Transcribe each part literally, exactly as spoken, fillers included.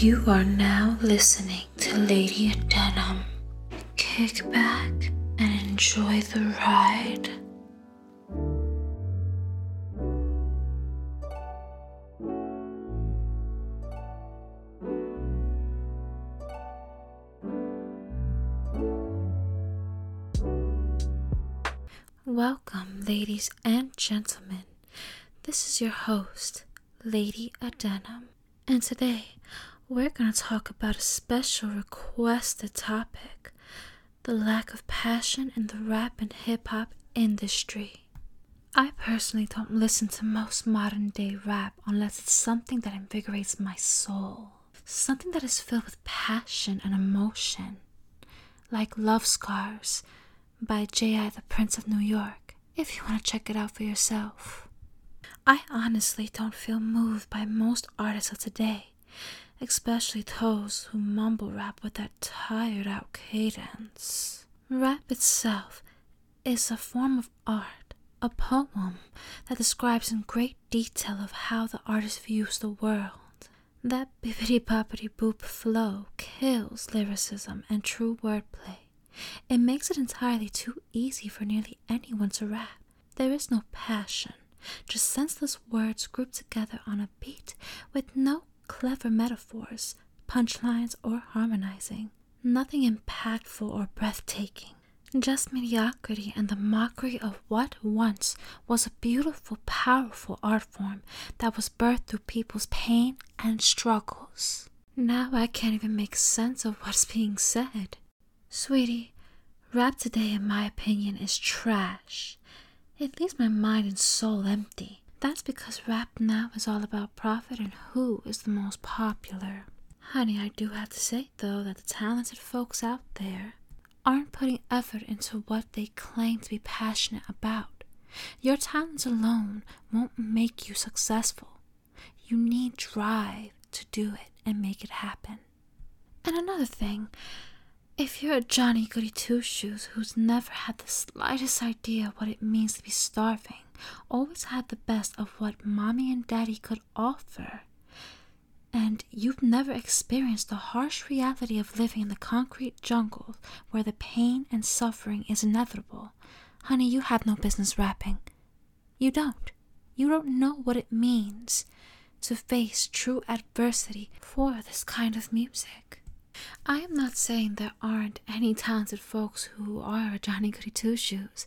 You are now listening to Lady Adenom. Kick back and enjoy the ride. Welcome, ladies and gentlemen. This is your host, Lady Adenom, and today we're going to talk about a special requested topic: the lack of passion in the rap and hip-hop industry. I personally don't listen to most modern-day rap unless it's something that invigorates my soul, something that is filled with passion and emotion, like Love Scars by J I the Prince of New York, if you want to check it out for yourself. I honestly don't feel moved by most artists of today, especially those who mumble rap with that tired-out cadence. Rap itself is a form of art, a poem that describes in great detail of how the artist views the world. That bippity-boppity-boop flow kills lyricism and true wordplay. It makes it entirely too easy for nearly anyone to rap. There is no passion, just senseless words grouped together on a beat with no clever metaphors, punchlines, or harmonizing. Nothing impactful or breathtaking. Just mediocrity and the mockery of what once was a beautiful, powerful art form that was birthed through people's pain and struggles. Now I can't even make sense of what's being said. Sweetie, rap today, in my opinion, is trash. It leaves my mind and soul empty. That's because rap now is all about profit and who is the most popular. Honey, I do have to say, though, that the talented folks out there aren't putting effort into what they claim to be passionate about. Your talents alone won't make you successful. You need drive to do it and make it happen. And another thing, if you're a Johnny Goody Two-Shoes who's never had the slightest idea what it means to be starving, always had the best of what mommy and daddy could offer, and you've never experienced the harsh reality of living in the concrete jungle where the pain and suffering is inevitable, honey, you have no business rapping. You don't. You don't know what it means to face true adversity for this kind of music. I am not saying there aren't any talented folks who are Johnny Goody Two-Shoes.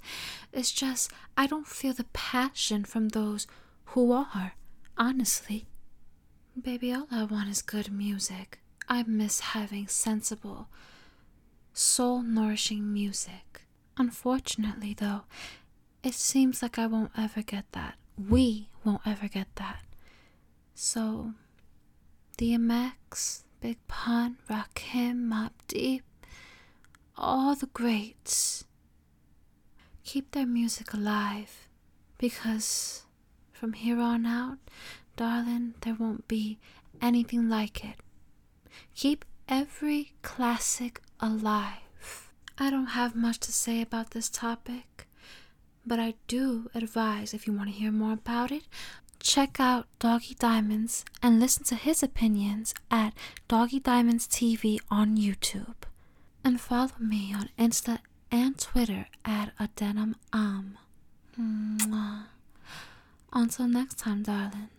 It's just I don't feel the passion from those who are, honestly. Baby, all I want is good music. I miss having sensible, soul-nourishing music. Unfortunately, though, it seems like I won't ever get that. We won't ever get that. So, D M X, Big Pun, Rakim, Mobb Deep, all the greats, keep their music alive, because from here on out, darling, there won't be anything like it. Keep every classic alive. I don't have much to say about this topic, but I do advise, if you want to hear more about it, check out Doggie Diamonds and listen to his opinions at Doggie Diamonds T V on YouTube. And follow me on Insta and Twitter at adeniumame. Until next time, darling.